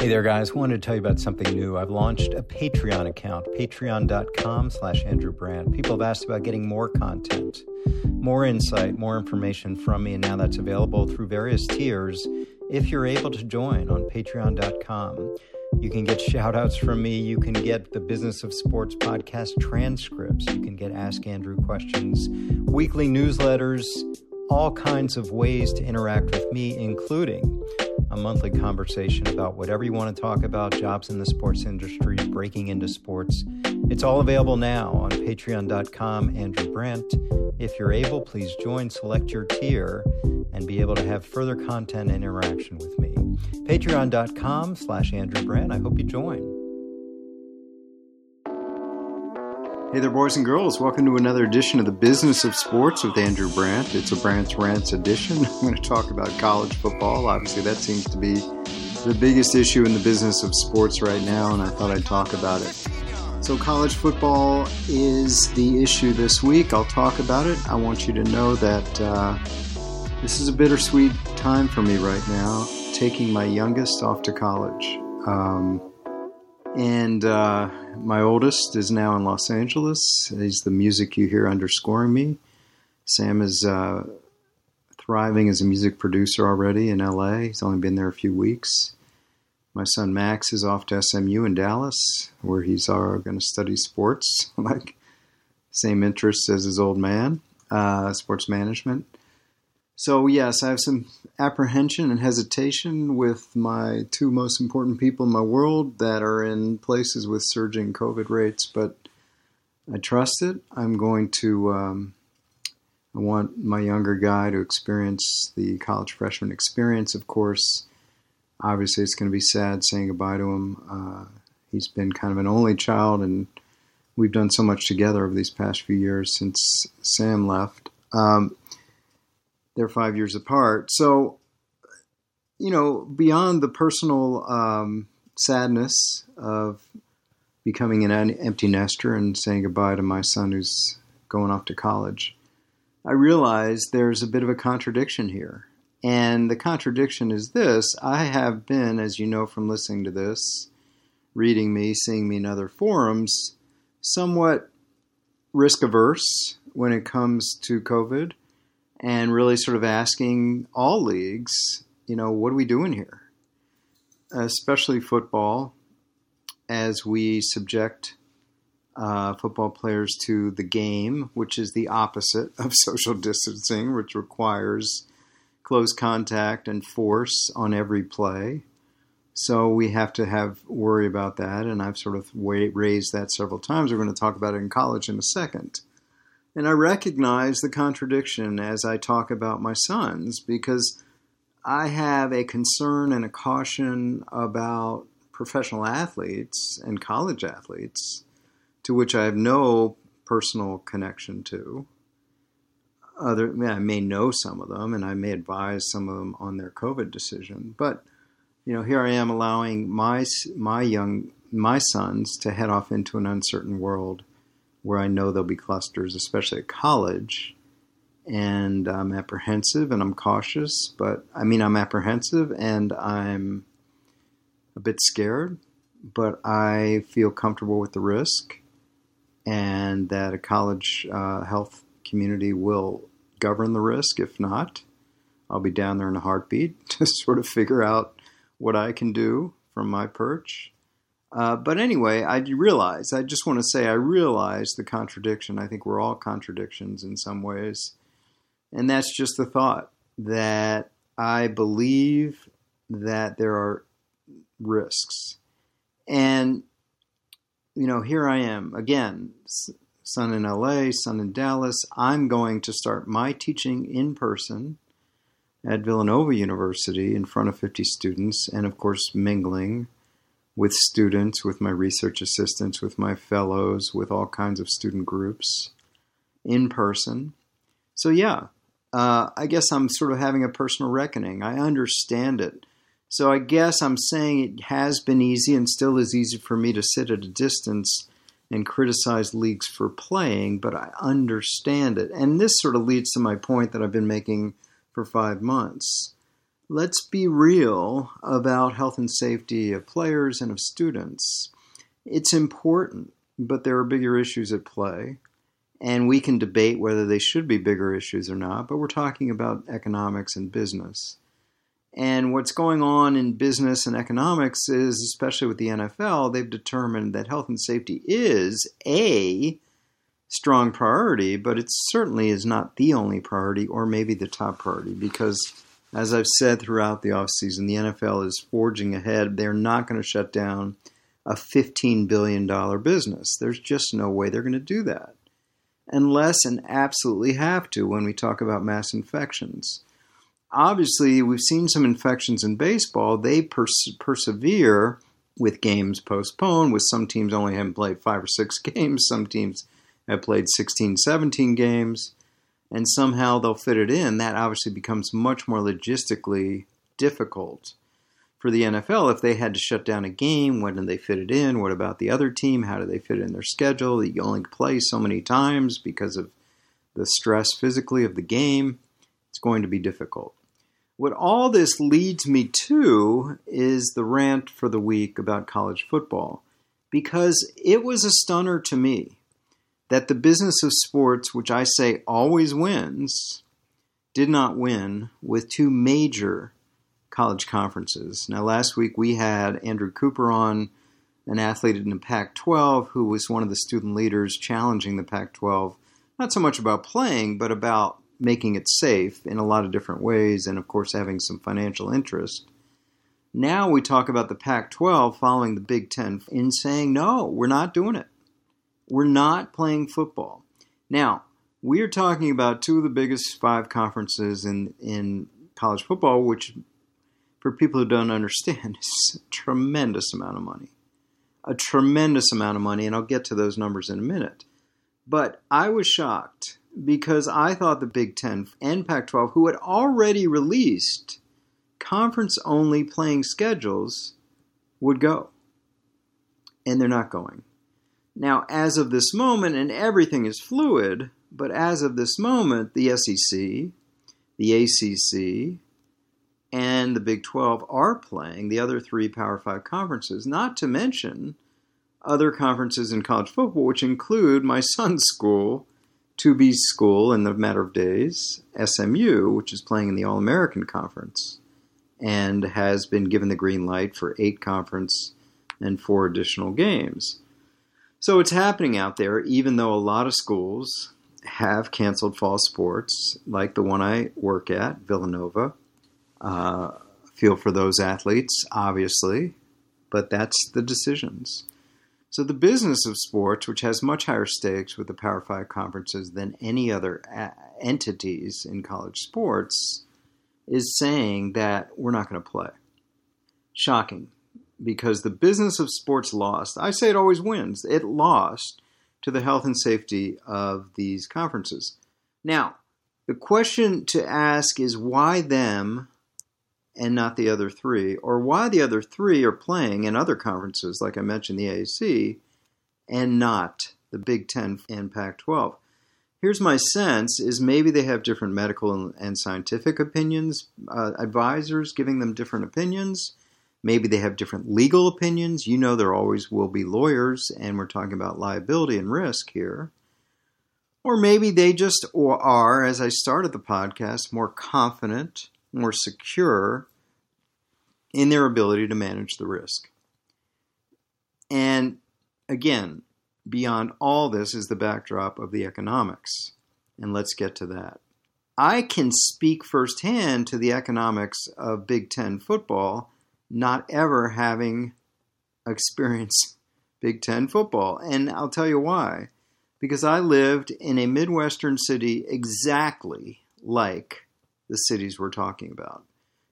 Hey there, guys. Wanted to tell you about something new. I've launched a Patreon account, patreon.com/Andrew Brandt. People have asked about getting more content, more insight, more information from me, and now that's available through various tiers. If you're able to join on patreon.com, you can get shout-outs from me. You can get the Business of Sports podcast transcripts. You can get Ask Andrew questions, weekly newsletters, all kinds of ways to interact with me, including a monthly conversation about whatever you want to talk about, jobs in the sports industry, breaking into sports. It's all available now on patreon.com, Andrew Brandt. If you're able, please join, select your tier, and be able to have further content and interaction with me. Patreon.com/Andrew Brandt. I hope you join. Hey there, boys and girls. Welcome to another edition of the Business of Sports with Andrew Brandt. It's a Brandt's Rants edition. I'm going to talk about college football. Obviously, that seems to be the biggest issue in the business of sports right now, and I thought I'd talk about it. So college football is the issue this week. I'll talk about it. I want you to know that this is a bittersweet time for me right now, taking my youngest off to college. My oldest is now in Los Angeles. He's the music you hear underscoring me. Sam is thriving as a music producer already in L.A. He's only been there a few weeks. My son Max is off to SMU in Dallas, where he's going to study sports, like same interests as his old man, sports management. So, yes, I have some apprehension and hesitation with my two most important people in my world that are in places with surging COVID rates, but I trust it. I'm going to, I want my younger guy to experience the college freshman experience, of course. Obviously, it's going to be sad saying goodbye to him. He's been kind of an only child, and we've done so much together over these past few years since Sam left. They're 5 years apart. So, you know, beyond the personal sadness of becoming an empty nester and saying goodbye to my son who's going off to college, I realize there's a bit of a contradiction here. And the contradiction is this. I have been, as you know from listening to this, reading me, seeing me in other forums, somewhat risk-averse when it comes to COVID. And really sort of asking all leagues, you know, what are we doing here? Especially football, as we subject football players to the game, which is the opposite of social distancing, which requires close contact and force on every play. So we have to worry about that, and I've sort of raised that several times. We're going to talk about it in college in a second. And I recognize the contradiction as I talk about my sons, because I have a concern and a caution about professional athletes and college athletes, to which I have no personal connection to. I may know some of them, and I may advise some of them on their COVID decision. But, you know, here I am allowing my sons to head off into an uncertain world, where I know there'll be clusters, especially at college. And I'm apprehensive and I'm cautious, but I'm apprehensive and I'm a bit scared, but I feel comfortable with the risk and that a college health community will govern the risk. If not, I'll be down there in a heartbeat to sort of figure out what I can do from my perch. But anyway, I realize the contradiction. I think we're all contradictions in some ways. And that's just the thought that I believe that there are risks. And, you know, here I am again, son in LA, son in Dallas. I'm going to start my teaching in person at Villanova University in front of 50 students and, of course, mingling with students, with my research assistants, with my fellows, with all kinds of student groups in person. So yeah, I guess I'm sort of having a personal reckoning. I understand it. So I guess I'm saying it has been easy and still is easy for me to sit at a distance and criticize leagues for playing, but I understand it. And this sort of leads to my point that I've been making for 5 months. let's be real about health and safety of players and of students. It's important, but there are bigger issues at play. And we can debate whether they should be bigger issues or not, but we're talking about economics and business. And what's going on in business and economics is, especially with the NFL, they've determined that health and safety is a strong priority, but it certainly is not the only priority or maybe the top priority because, as I've said throughout the offseason, the NFL is forging ahead. They're not going to shut down a $15 billion business. There's just no way they're going to do that. Unless and absolutely have to when we talk about mass infections. Obviously, we've seen some infections in baseball. They persevere with games postponed, with some teams only having played 5 or 6 games. Some teams have played 16, 17 games, and somehow they'll fit it in. That obviously becomes much more logistically difficult for the NFL. If they had to shut down a game, when do they fit it in? What about the other team? How do they fit it in their schedule? That you only play so many times because of the stress physically of the game. It's going to be difficult. What all this leads me to is the rant for the week about college football, because it was a stunner to me that the business of sports, which I say always wins, did not win with 2 major college conferences. Now, last week we had Andrew Cooper on, an athlete in the Pac-12 who was one of the student leaders challenging the Pac-12, not so much about playing, but about making it safe in a lot of different ways and, of course, having some financial interest. Now we talk about the Pac-12 following the Big Ten in saying, no, we're not doing it. We're not playing football. Now, we are talking about 2 of the biggest 5 conferences in college football, which for people who don't understand, it's a tremendous amount of money. A tremendous amount of money, and I'll get to those numbers in a minute. But I was shocked because I thought the Big Ten and Pac-12, who had already released conference-only playing schedules, would go. And they're not going. Now, as of this moment, and everything is fluid, but as of this moment, the SEC, the ACC, and the Big 12 are playing the other 3 Power 5 conferences, not to mention other conferences in college football, which include my son's school, 2B school in the matter of days, SMU, which is playing in the All-American Conference and has been given the green light for 8 conference and 4 additional games. So it's happening out there, even though a lot of schools have canceled fall sports, like the one I work at, Villanova. Feel for those athletes, obviously, but that's the decisions. So the business of sports, which has much higher stakes with the Power 5 conferences than any other entities in college sports, is saying that we're not going to play. Shocking, because the business of sports lost. I say it always wins. It lost to the health and safety of these conferences. Now, the question to ask is why them and not the other 3, or why the other 3 are playing in other conferences, like I mentioned, the AAC, and not the Big Ten and Pac-12. Here's my sense, is maybe they have different medical and scientific opinions, advisors giving them different opinions. Maybe they have different legal opinions. You know there always will be lawyers, and we're talking about liability and risk here. Or maybe they just are, as I started the podcast, more confident, more secure in their ability to manage the risk. And again, beyond all this is the backdrop of the economics. And let's get to that. I can speak firsthand to the economics of Big Ten football, not ever having experienced Big Ten football. And I'll tell you why. Because I lived in a Midwestern city exactly like the cities we're talking about.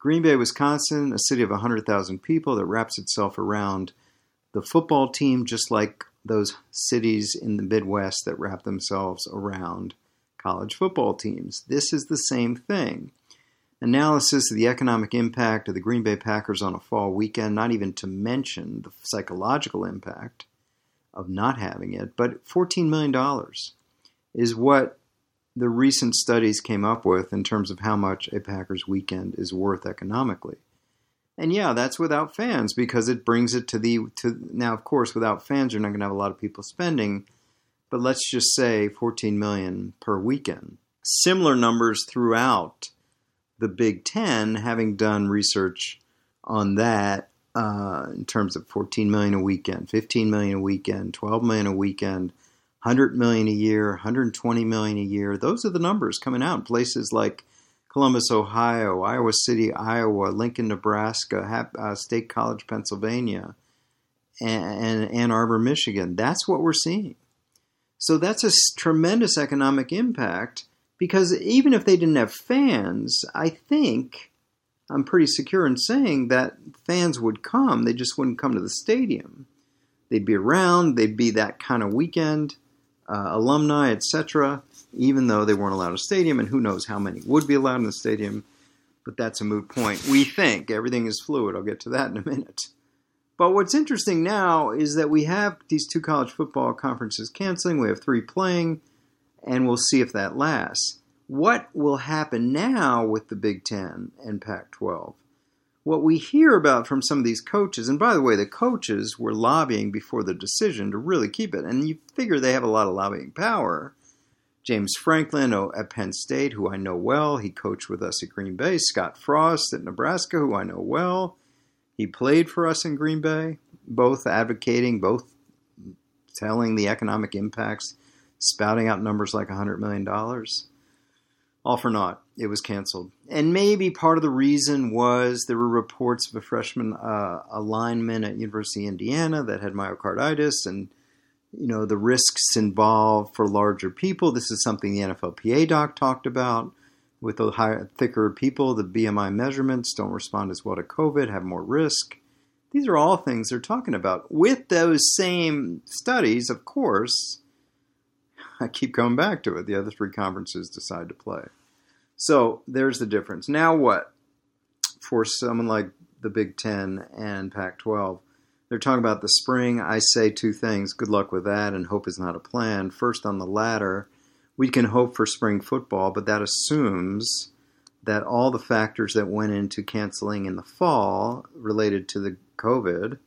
Green Bay, Wisconsin, a city of 100,000 people that wraps itself around the football team, just like those cities in the Midwest that wrap themselves around college football teams. This is the same thing. Analysis of the economic impact of the Green Bay Packers on a fall weekend, not even to mention the psychological impact of not having it, but $14 million is what the recent studies came up with in terms of how much a Packers weekend is worth economically. And yeah, that's without fans, because it brings it to now, of course, without fans, you're not going to have a lot of people spending, but let's just say $14 million per weekend. Similar numbers throughout the Big Ten, having done research on that in terms of $14 million a weekend, $15 million a weekend, $12 million a weekend, $100 million a year, $120 million a year. Those are the numbers coming out in places like Columbus, Ohio, Iowa City, Iowa, Lincoln, Nebraska, State College, Pennsylvania, and Ann Arbor, Michigan. That's what we're seeing. So that's a tremendous economic impact, because even if they didn't have fans, I think I'm pretty secure in saying that fans would come. They just wouldn't come to the stadium. They'd be around. They'd be that kind of weekend, alumni, etc., even though they weren't allowed in the stadium, and who knows how many would be allowed in the stadium, but that's a moot point. We think everything is fluid. I'll get to that in a minute. But what's interesting now is that we have these two college football conferences canceling, we have three playing, and we'll see if that lasts. What will happen now with the Big Ten and Pac-12? What we hear about from some of these coaches, and by the way, the coaches were lobbying before the decision to really keep it, and you figure they have a lot of lobbying power. James Franklin at Penn State, who I know well. He coached with us at Green Bay. Scott Frost at Nebraska, who I know well. He played for us in Green Bay, both advocating, both telling the economic impacts, spouting out numbers like $100 million. All for naught. It was canceled. And maybe part of the reason was there were reports of a freshman lineman at University of Indiana that had myocarditis, and you know, the risks involved for larger people. This is something the NFLPA doc talked about with the higher, thicker people. The BMI measurements don't respond as well to COVID, have more risk. These are all things they're talking about. With those same studies, of course, I keep coming back to it, the other three conferences decide to play. So there's the difference. Now what? For someone like the Big Ten and Pac-12, they're talking about the spring. I say two things. Good luck with that, and hope is not a plan. First, on the latter, we can hope for spring football, but that assumes that all the factors that went into canceling in the fall related to the COVID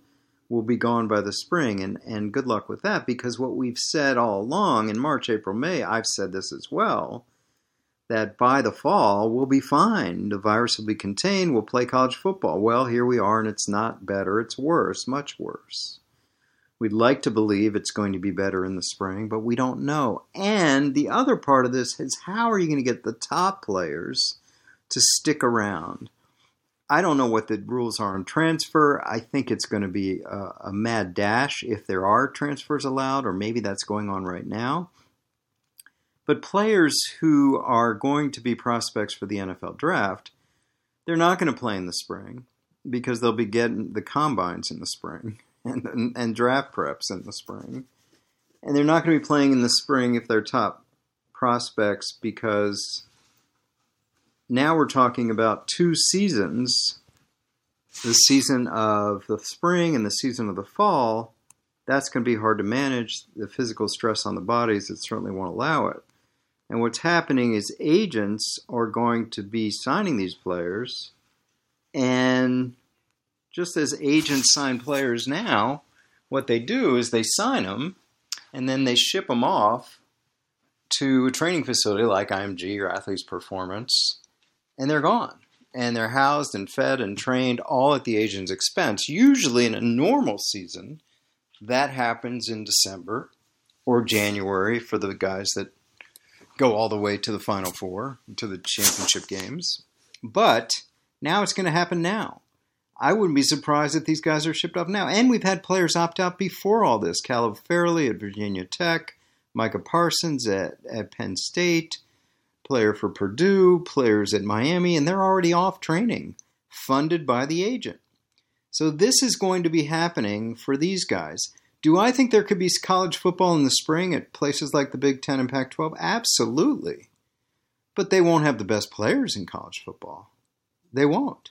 will be gone by the spring, and good luck with that, because what we've said all along in March, April, May, I've said this as well, that by the fall, we'll be fine. The virus will be contained. We'll play college football. Well, here we are, and it's not better. It's worse, much worse. We'd like to believe it's going to be better in the spring, but we don't know. And the other part of this is, how are you going to get the top players to stick around? I don't know what the rules are on transfer. I think it's going to be a mad dash if there are transfers allowed, or maybe that's going on right now. But players who are going to be prospects for the NFL draft, they're not going to play in the spring, because they'll be getting the combines in the spring and draft preps in the spring. And they're not going to be playing in the spring if they're top prospects, because now we're talking about two seasons, the season of the spring and the season of the fall. That's going to be hard to manage. The physical stress on the bodies, it certainly won't allow it. And what's happening is agents are going to be signing these players. And just as agents sign players now, what they do is they sign them and then they ship them off to a training facility like IMG or Athletes Performance, and they're gone. And they're housed and fed and trained all at the agent's expense. Usually in a normal season, that happens in December or January for the guys that go all the way to the Final Four, to the championship games. But now it's going to happen now. I wouldn't be surprised if these guys are shipped off now. And we've had players opt out before all this. Caleb Fairley at Virginia Tech, Micah Parsons at Penn State, player for Purdue, players at Miami, and they're already off training, funded by the agent. So this is going to be happening for these guys. Do I think there could be college football in the spring at places like the Big Ten and Pac-12? Absolutely. But they won't have the best players in college football. They won't.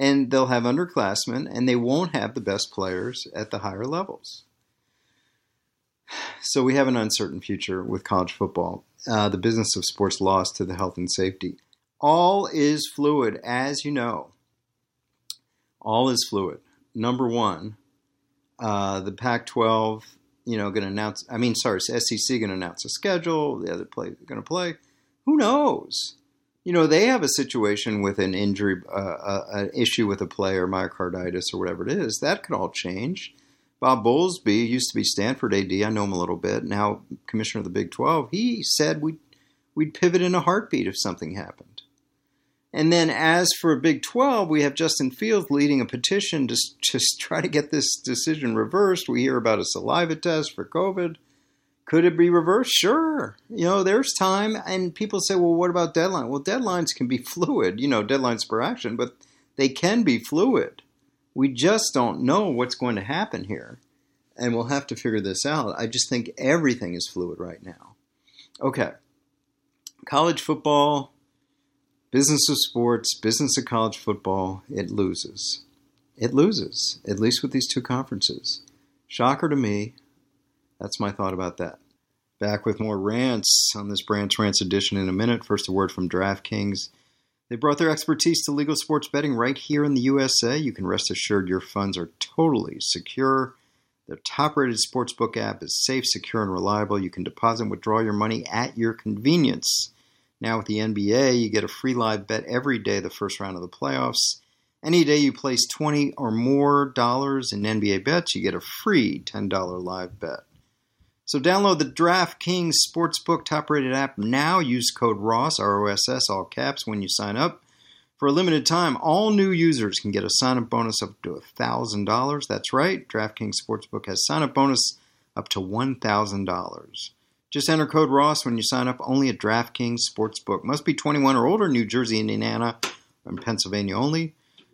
And they'll have underclassmen, and they won't have the best players at the higher levels. So we have an uncertain future with college football. the business of sports loss to the health and safety. All is fluid, as you know. All is fluid. Number one, the Pac-12, going to announce, SEC going to announce a schedule, the other play going to play. Who knows? They have a situation with an injury, an issue with a player, myocarditis or whatever it is. That could all change. Bob Bowlesby used to be Stanford AD. I know him a little bit. Now commissioner of the Big 12. He said we'd pivot in a heartbeat if something happened. And then as for Big 12, we have Justin Fields leading a petition to just try to get this decision reversed. We hear about a saliva test for COVID. Could it be reversed? Sure. There's time. And people say, well, what about deadline? Well, deadlines can be fluid, deadlines per action, but they can be fluid. We just don't know what's going to happen here. And we'll have to figure this out. I just think everything is fluid right now. Okay. College football, business of sports, business of college football, it loses. It loses, at least with these two conferences. Shocker to me. That's my thought about that. Back with more rants on this Branch Rants edition in a minute. First, a word from DraftKings. They brought their expertise to legal sports betting right here in the USA. You can rest assured your funds are totally secure. Their top-rated sportsbook app is safe, secure, and reliable. You can deposit and withdraw your money at your convenience. Now with the NBA, you get a free live bet every day of the first round of the playoffs. Any day you place $20 or more in NBA bets, you get a free $10 live bet. So download the DraftKings Sportsbook top-rated app now. Use code ROSS, R-O-S-S, all caps, when you sign up. For a limited time, all new users can get a sign-up bonus up to $1,000. That's right. DraftKings Sportsbook has sign-up bonus up to $1,000. Just enter code ROSS when you sign up only at DraftKings Sportsbook. Must be 21 or older, New Jersey, Indiana, and Pennsylvania only.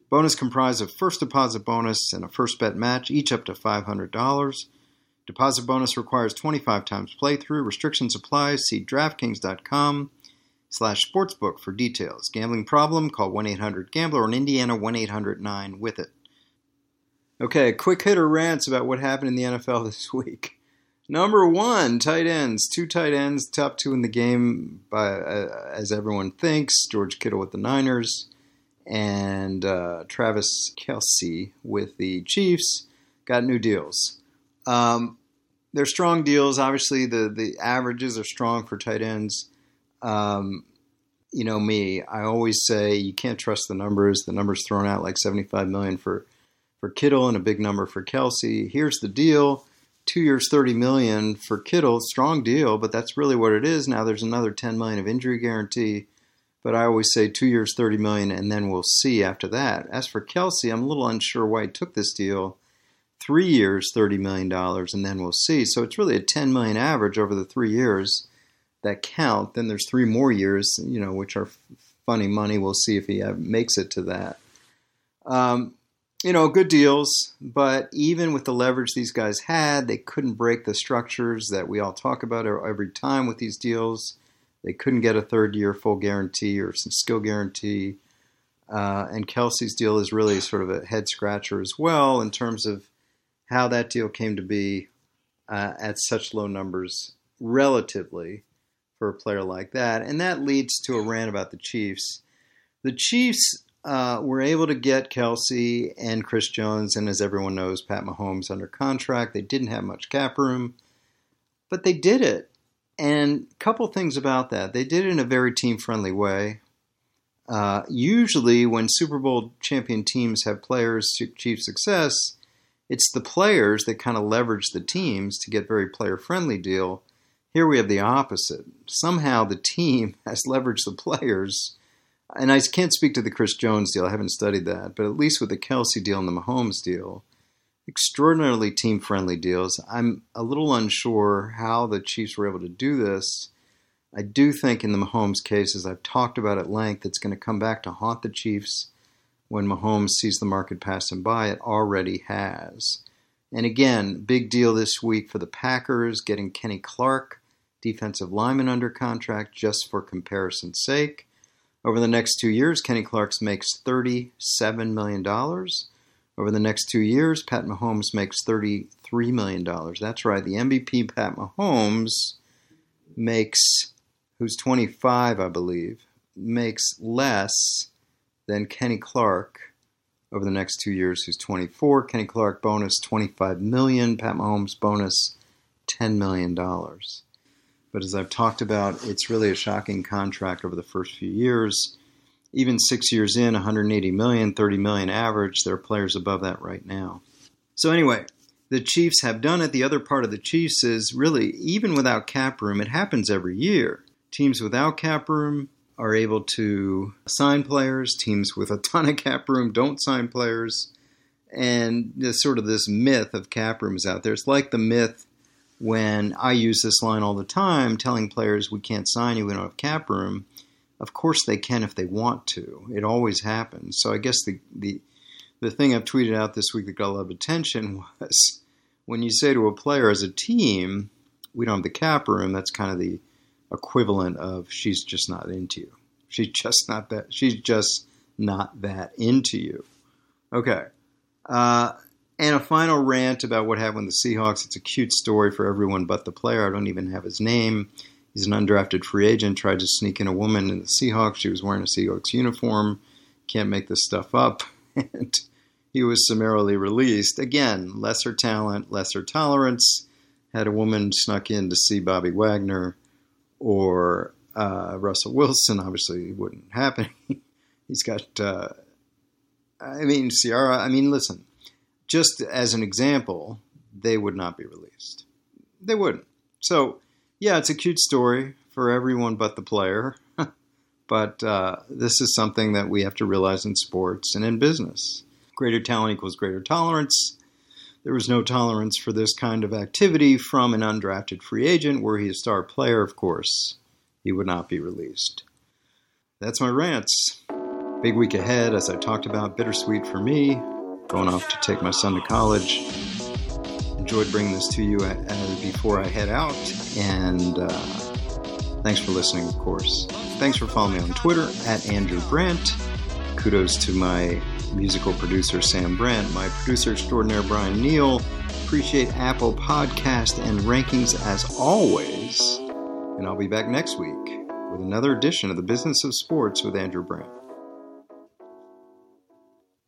Bonus comprised of first deposit bonus and a first bet match, each up to $500. Deposit bonus requires 25 times playthrough. Restrictions apply. See DraftKings.com/sportsbook for details. Gambling problem? Call 1-800-GAMBLER or in Indiana 1-800-9-WITH-IT. Okay, quick hitter rants about what happened in the NFL this week. Number one, tight ends. Two tight ends, top two in the game, as everyone thinks. George Kittle with the Niners and Travis Kelce with the Chiefs got new deals. They're strong deals. Obviously, the averages are strong for tight ends. Me, I always say you can't trust the numbers. The numbers thrown out like $75 million for Kittle and a big number for Kelce. Here's the deal. 2 years, $30 million for Kittle. Strong deal, but that's really what it is. Now there's another $10 million of injury guarantee. But I always say 2 years, $30 million, and then we'll see after that. As for Kelce, I'm a little unsure why he took this deal. 3 years, $30 million, and then we'll see. So it's really a $10 million average over the 3 years that count. Then there's 3 more years, which are funny money. We'll see if he makes it to that. Good deals, but even with the leverage these guys had, they couldn't break the structures that we all talk about every time with these deals. They couldn't get a third-year full guarantee or some skill guarantee. And Kelce's deal is really sort of a head-scratcher as well in terms of how that deal came to be at such low numbers relatively for a player like that. And that leads to a rant about the Chiefs. The Chiefs were able to get Kelce and Chris Jones and, as everyone knows, Pat Mahomes under contract. They didn't have much cap room, but they did it. And a couple things about that. They did it in a very team-friendly way. Usually when Super Bowl champion teams have players to achieve success, it's the players that kind of leverage the teams to get very player-friendly deal. Here we have the opposite. Somehow the team has leveraged the players. And I can't speak to the Chris Jones deal. I haven't studied that. But at least with the Kelce deal and the Mahomes deal, extraordinarily team-friendly deals. I'm a little unsure how the Chiefs were able to do this. I do think in the Mahomes case, as I've talked about at length, it's going to come back to haunt the Chiefs. When Mahomes sees the market pass him by, it already has. And again, big deal this week for the Packers, getting Kenny Clark, defensive lineman, under contract just for comparison's sake. Over the next 2 years, Kenny Clark makes $37 million. Over the next 2 years, Pat Mahomes makes $33 million. That's right, the MVP Pat Mahomes makes who's 25, I believe, makes less than Kenny Clark over the next 2 years, who's 24. Kenny Clark bonus $25 million. Pat Mahomes bonus $10 million. But as I've talked about, it's really a shocking contract over the first few years. Even 6 years in, $180 million, $30 million average. There are players above that right now. So anyway, the Chiefs have done it. The other part of the Chiefs is really, even without cap room, it happens every year. Teams without cap room are able to sign players. Teams with a ton of cap room don't sign players. And there's sort of this myth of cap room is out there. It's like the myth when I use this line all the time, telling players we can't sign you, we don't have cap room. Of course they can if they want to. It always happens. So I guess the thing I've tweeted out this week that got a lot of attention was when you say to a player as a team, we don't have the cap room, that's kind of the equivalent of she's just not into you. She's just not that into you. Okay. And a final rant about what happened with the Seahawks. It's a cute story for everyone but the player. I don't even have his name. He's an undrafted free agent, tried to sneak in a woman in the Seahawks. She was wearing a Seahawks uniform. Can't make this stuff up. And he was summarily released. Again, lesser talent, lesser tolerance. Had a woman snuck in to see Bobby Wagner or Russell Wilson. Obviously, it wouldn't happen. He's got, Ciara. Listen, just as an example, they would not be released. They wouldn't. So, yeah, it's a cute story for everyone but the player. But this is something that we have to realize in sports and in business. Greater talent equals greater tolerance. There was no tolerance for this kind of activity from an undrafted free agent. Were he a star player, of course, he would not be released. That's my rants. Big week ahead, as I talked about, bittersweet for me. Going off to take my son to college. Enjoyed bringing this to you before I head out. And thanks for listening, of course. Thanks for following me on Twitter, @AndrewBrandt. Kudos to my musical producer, Sam Brandt, my producer extraordinaire, Brian Neal. Appreciate Apple Podcast and rankings as always. And I'll be back next week with another edition of The Business of Sports with Andrew Brandt.